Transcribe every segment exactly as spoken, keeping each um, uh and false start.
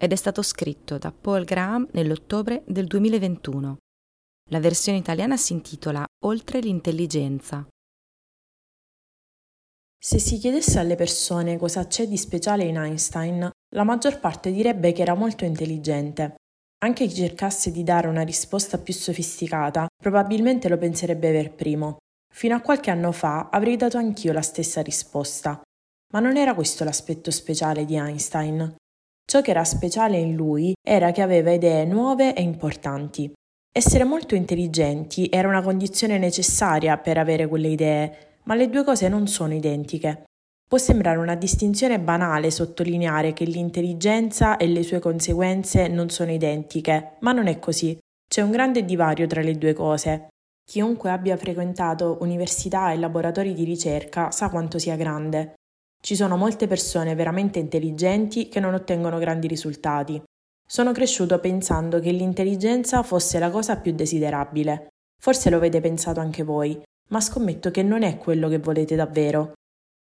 ed è stato scritto da Paul Graham nell'ottobre del duemilaventuno. La versione italiana si intitola Oltre l'intelligenza. Se si chiedesse alle persone cosa c'è di speciale in Einstein, la maggior parte direbbe che era molto intelligente. Anche chi cercasse di dare una risposta più sofisticata probabilmente lo penserebbe per primo. Fino a qualche anno fa avrei dato anch'io la stessa risposta. Ma non era questo l'aspetto speciale di Einstein. Ciò che era speciale in lui era che aveva idee nuove e importanti. Essere molto intelligenti era una condizione necessaria per avere quelle idee, ma le due cose non sono identiche. Può sembrare una distinzione banale sottolineare che l'intelligenza e le sue conseguenze non sono identiche, ma non è così. C'è un grande divario tra le due cose. Chiunque abbia frequentato università e laboratori di ricerca sa quanto sia grande. Ci sono molte persone veramente intelligenti che non ottengono grandi risultati. Sono cresciuto pensando che l'intelligenza fosse la cosa più desiderabile. Forse lo avete pensato anche voi, ma scommetto che non è quello che volete davvero.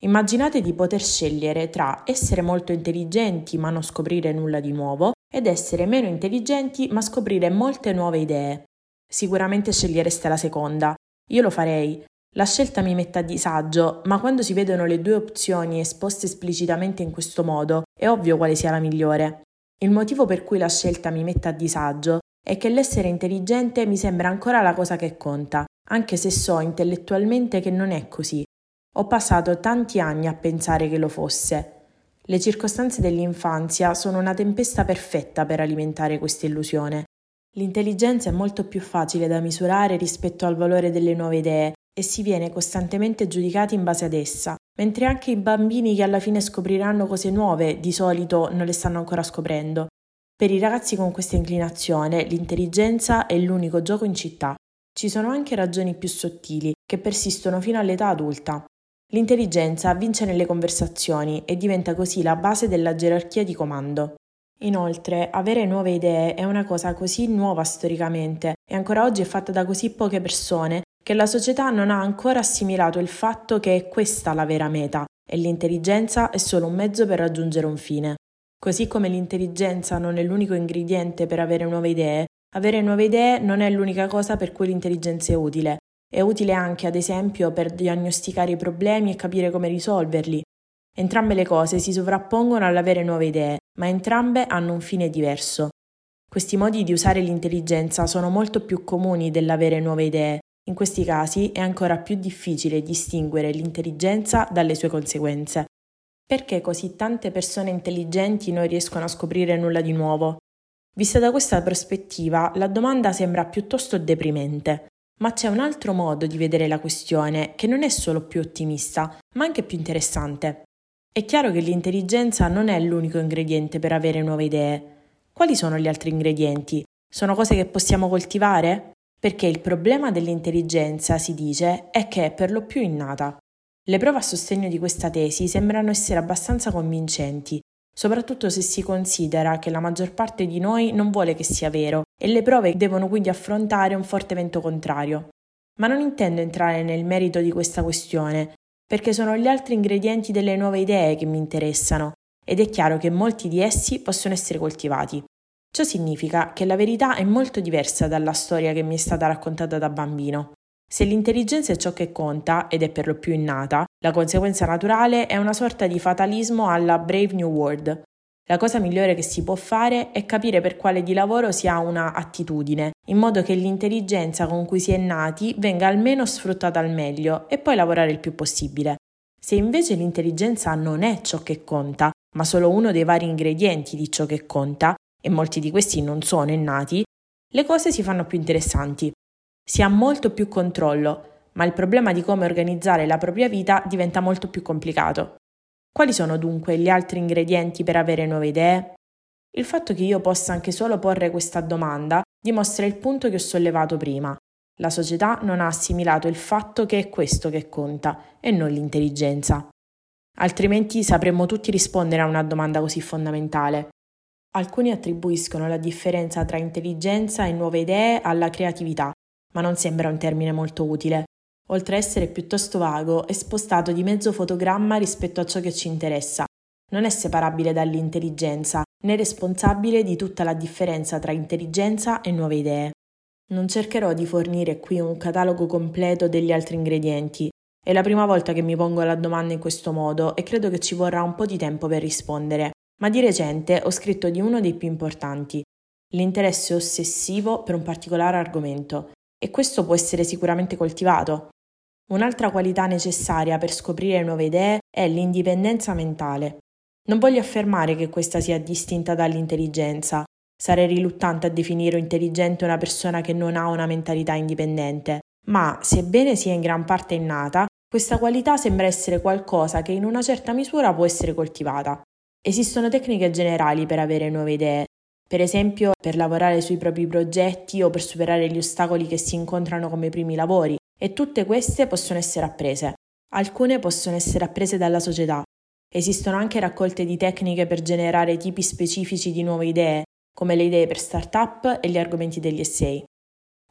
Immaginate di poter scegliere tra essere molto intelligenti ma non scoprire nulla di nuovo ed essere meno intelligenti ma scoprire molte nuove idee. Sicuramente scegliereste la seconda. Io lo farei. La scelta mi mette a disagio, ma quando si vedono le due opzioni esposte esplicitamente in questo modo, è ovvio quale sia la migliore. Il motivo per cui la scelta mi mette a disagio è che l'essere intelligente mi sembra ancora la cosa che conta, anche se so intellettualmente che non è così. Ho passato tanti anni a pensare che lo fosse. Le circostanze dell'infanzia sono una tempesta perfetta per alimentare questa illusione. L'intelligenza è molto più facile da misurare rispetto al valore delle nuove idee, e si viene costantemente giudicati in base ad essa, mentre anche i bambini che alla fine scopriranno cose nuove di solito non le stanno ancora scoprendo. Per i ragazzi con questa inclinazione, l'intelligenza è l'unico gioco in città. Ci sono anche ragioni più sottili, che persistono fino all'età adulta. L'intelligenza vince nelle conversazioni e diventa così la base della gerarchia di comando. Inoltre, avere nuove idee è una cosa così nuova storicamente e ancora oggi è fatta da così poche persone che la società non ha ancora assimilato il fatto che è questa la vera meta e l'intelligenza è solo un mezzo per raggiungere un fine. Così come l'intelligenza non è l'unico ingrediente per avere nuove idee, avere nuove idee non è l'unica cosa per cui l'intelligenza è utile. È utile anche, ad esempio, per diagnosticare i problemi e capire come risolverli. Entrambe le cose si sovrappongono all'avere nuove idee, ma entrambe hanno un fine diverso. Questi modi di usare l'intelligenza sono molto più comuni dell'avere nuove idee. In questi casi è ancora più difficile distinguere l'intelligenza dalle sue conseguenze. Perché così tante persone intelligenti non riescono a scoprire nulla di nuovo? Vista da questa prospettiva, la domanda sembra piuttosto deprimente, ma c'è un altro modo di vedere la questione che non è solo più ottimista, ma anche più interessante. È chiaro che l'intelligenza non è l'unico ingrediente per avere nuove idee. Quali sono gli altri ingredienti? Sono cose che possiamo coltivare? Perché il problema dell'intelligenza, si dice, è che è per lo più innata. Le prove a sostegno di questa tesi sembrano essere abbastanza convincenti, soprattutto se si considera che la maggior parte di noi non vuole che sia vero e le prove devono quindi affrontare un forte vento contrario. Ma non intendo entrare nel merito di questa questione, perché sono gli altri ingredienti delle nuove idee che mi interessano ed è chiaro che molti di essi possono essere coltivati. Ciò significa che la verità è molto diversa dalla storia che mi è stata raccontata da bambino. Se l'intelligenza è ciò che conta, ed è per lo più innata, la conseguenza naturale è una sorta di fatalismo alla Brave New World. La cosa migliore che si può fare è capire per quale di lavoro si ha una attitudine, in modo che l'intelligenza con cui si è nati venga almeno sfruttata al meglio e poi lavorare il più possibile. Se invece l'intelligenza non è ciò che conta, ma solo uno dei vari ingredienti di ciò che conta, e molti di questi non sono innati, le cose si fanno più interessanti. Si ha molto più controllo, ma il problema di come organizzare la propria vita diventa molto più complicato. Quali sono dunque gli altri ingredienti per avere nuove idee? Il fatto che io possa anche solo porre questa domanda dimostra il punto che ho sollevato prima. La società non ha assimilato il fatto che è questo che conta e non l'intelligenza. Altrimenti sapremmo tutti rispondere a una domanda così fondamentale. Alcuni attribuiscono la differenza tra intelligenza e nuove idee alla creatività, ma non sembra un termine molto utile. Oltre a essere piuttosto vago, è spostato di mezzo fotogramma rispetto a ciò che ci interessa. Non è separabile dall'intelligenza, né responsabile di tutta la differenza tra intelligenza e nuove idee. Non cercherò di fornire qui un catalogo completo degli altri ingredienti. È la prima volta che mi pongo la domanda in questo modo e credo che ci vorrà un po' di tempo per rispondere, ma di recente ho scritto di uno dei più importanti, l'interesse ossessivo per un particolare argomento, e questo può essere sicuramente coltivato. Un'altra qualità necessaria per scoprire nuove idee è l'indipendenza mentale. Non voglio affermare che questa sia distinta dall'intelligenza. Sarei riluttante a definire intelligente una persona che non ha una mentalità indipendente, ma, sebbene sia in gran parte innata, questa qualità sembra essere qualcosa che in una certa misura può essere coltivata. Esistono tecniche generali per avere nuove idee, per esempio per lavorare sui propri progetti o per superare gli ostacoli che si incontrano come primi lavori, e tutte queste possono essere apprese. Alcune possono essere apprese dalla società. Esistono anche raccolte di tecniche per generare tipi specifici di nuove idee, come le idee per start-up e gli argomenti degli essay.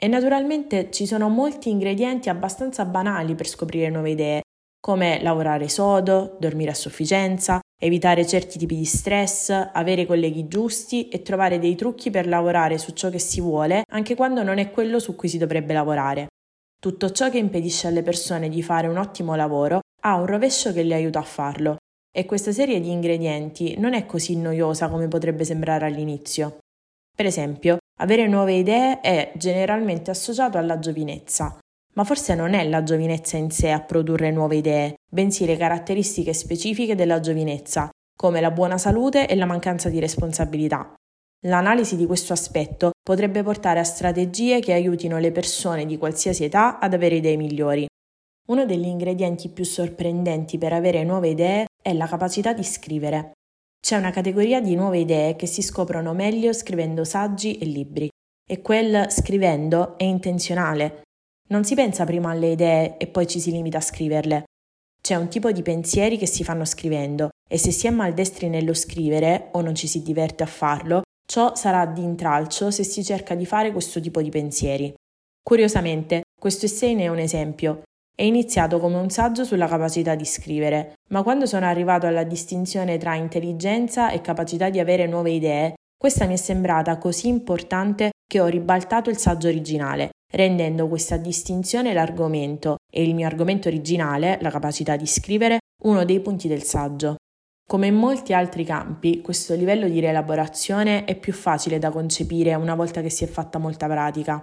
E naturalmente ci sono molti ingredienti abbastanza banali per scoprire nuove idee, come lavorare sodo, dormire a sufficienza, evitare certi tipi di stress, avere i colleghi giusti e trovare dei trucchi per lavorare su ciò che si vuole, anche quando non è quello su cui si dovrebbe lavorare. Tutto ciò che impedisce alle persone di fare un ottimo lavoro ha un rovescio che le aiuta a farlo, e questa serie di ingredienti non è così noiosa come potrebbe sembrare all'inizio. Per esempio, avere nuove idee è generalmente associato alla giovinezza, ma forse non è la giovinezza in sé a produrre nuove idee, bensì le caratteristiche specifiche della giovinezza, come la buona salute e la mancanza di responsabilità. L'analisi di questo aspetto potrebbe portare a strategie che aiutino le persone di qualsiasi età ad avere idee migliori. Uno degli ingredienti più sorprendenti per avere nuove idee è la capacità di scrivere. C'è una categoria di nuove idee che si scoprono meglio scrivendo saggi e libri, e quel scrivendo è intenzionale. Non si pensa prima alle idee e poi ci si limita a scriverle. C'è un tipo di pensieri che si fanno scrivendo, e se si è maldestri nello scrivere o non ci si diverte a farlo, ciò sarà di intralcio se si cerca di fare questo tipo di pensieri. Curiosamente, questo essay ne è un esempio. È iniziato come un saggio sulla capacità di scrivere, ma quando sono arrivato alla distinzione tra intelligenza e capacità di avere nuove idee, questa mi è sembrata così importante che ho ribaltato il saggio originale, rendendo questa distinzione l'argomento e il mio argomento originale, la capacità di scrivere, uno dei punti del saggio. Come in molti altri campi, questo livello di rielaborazione è più facile da concepire una volta che si è fatta molta pratica.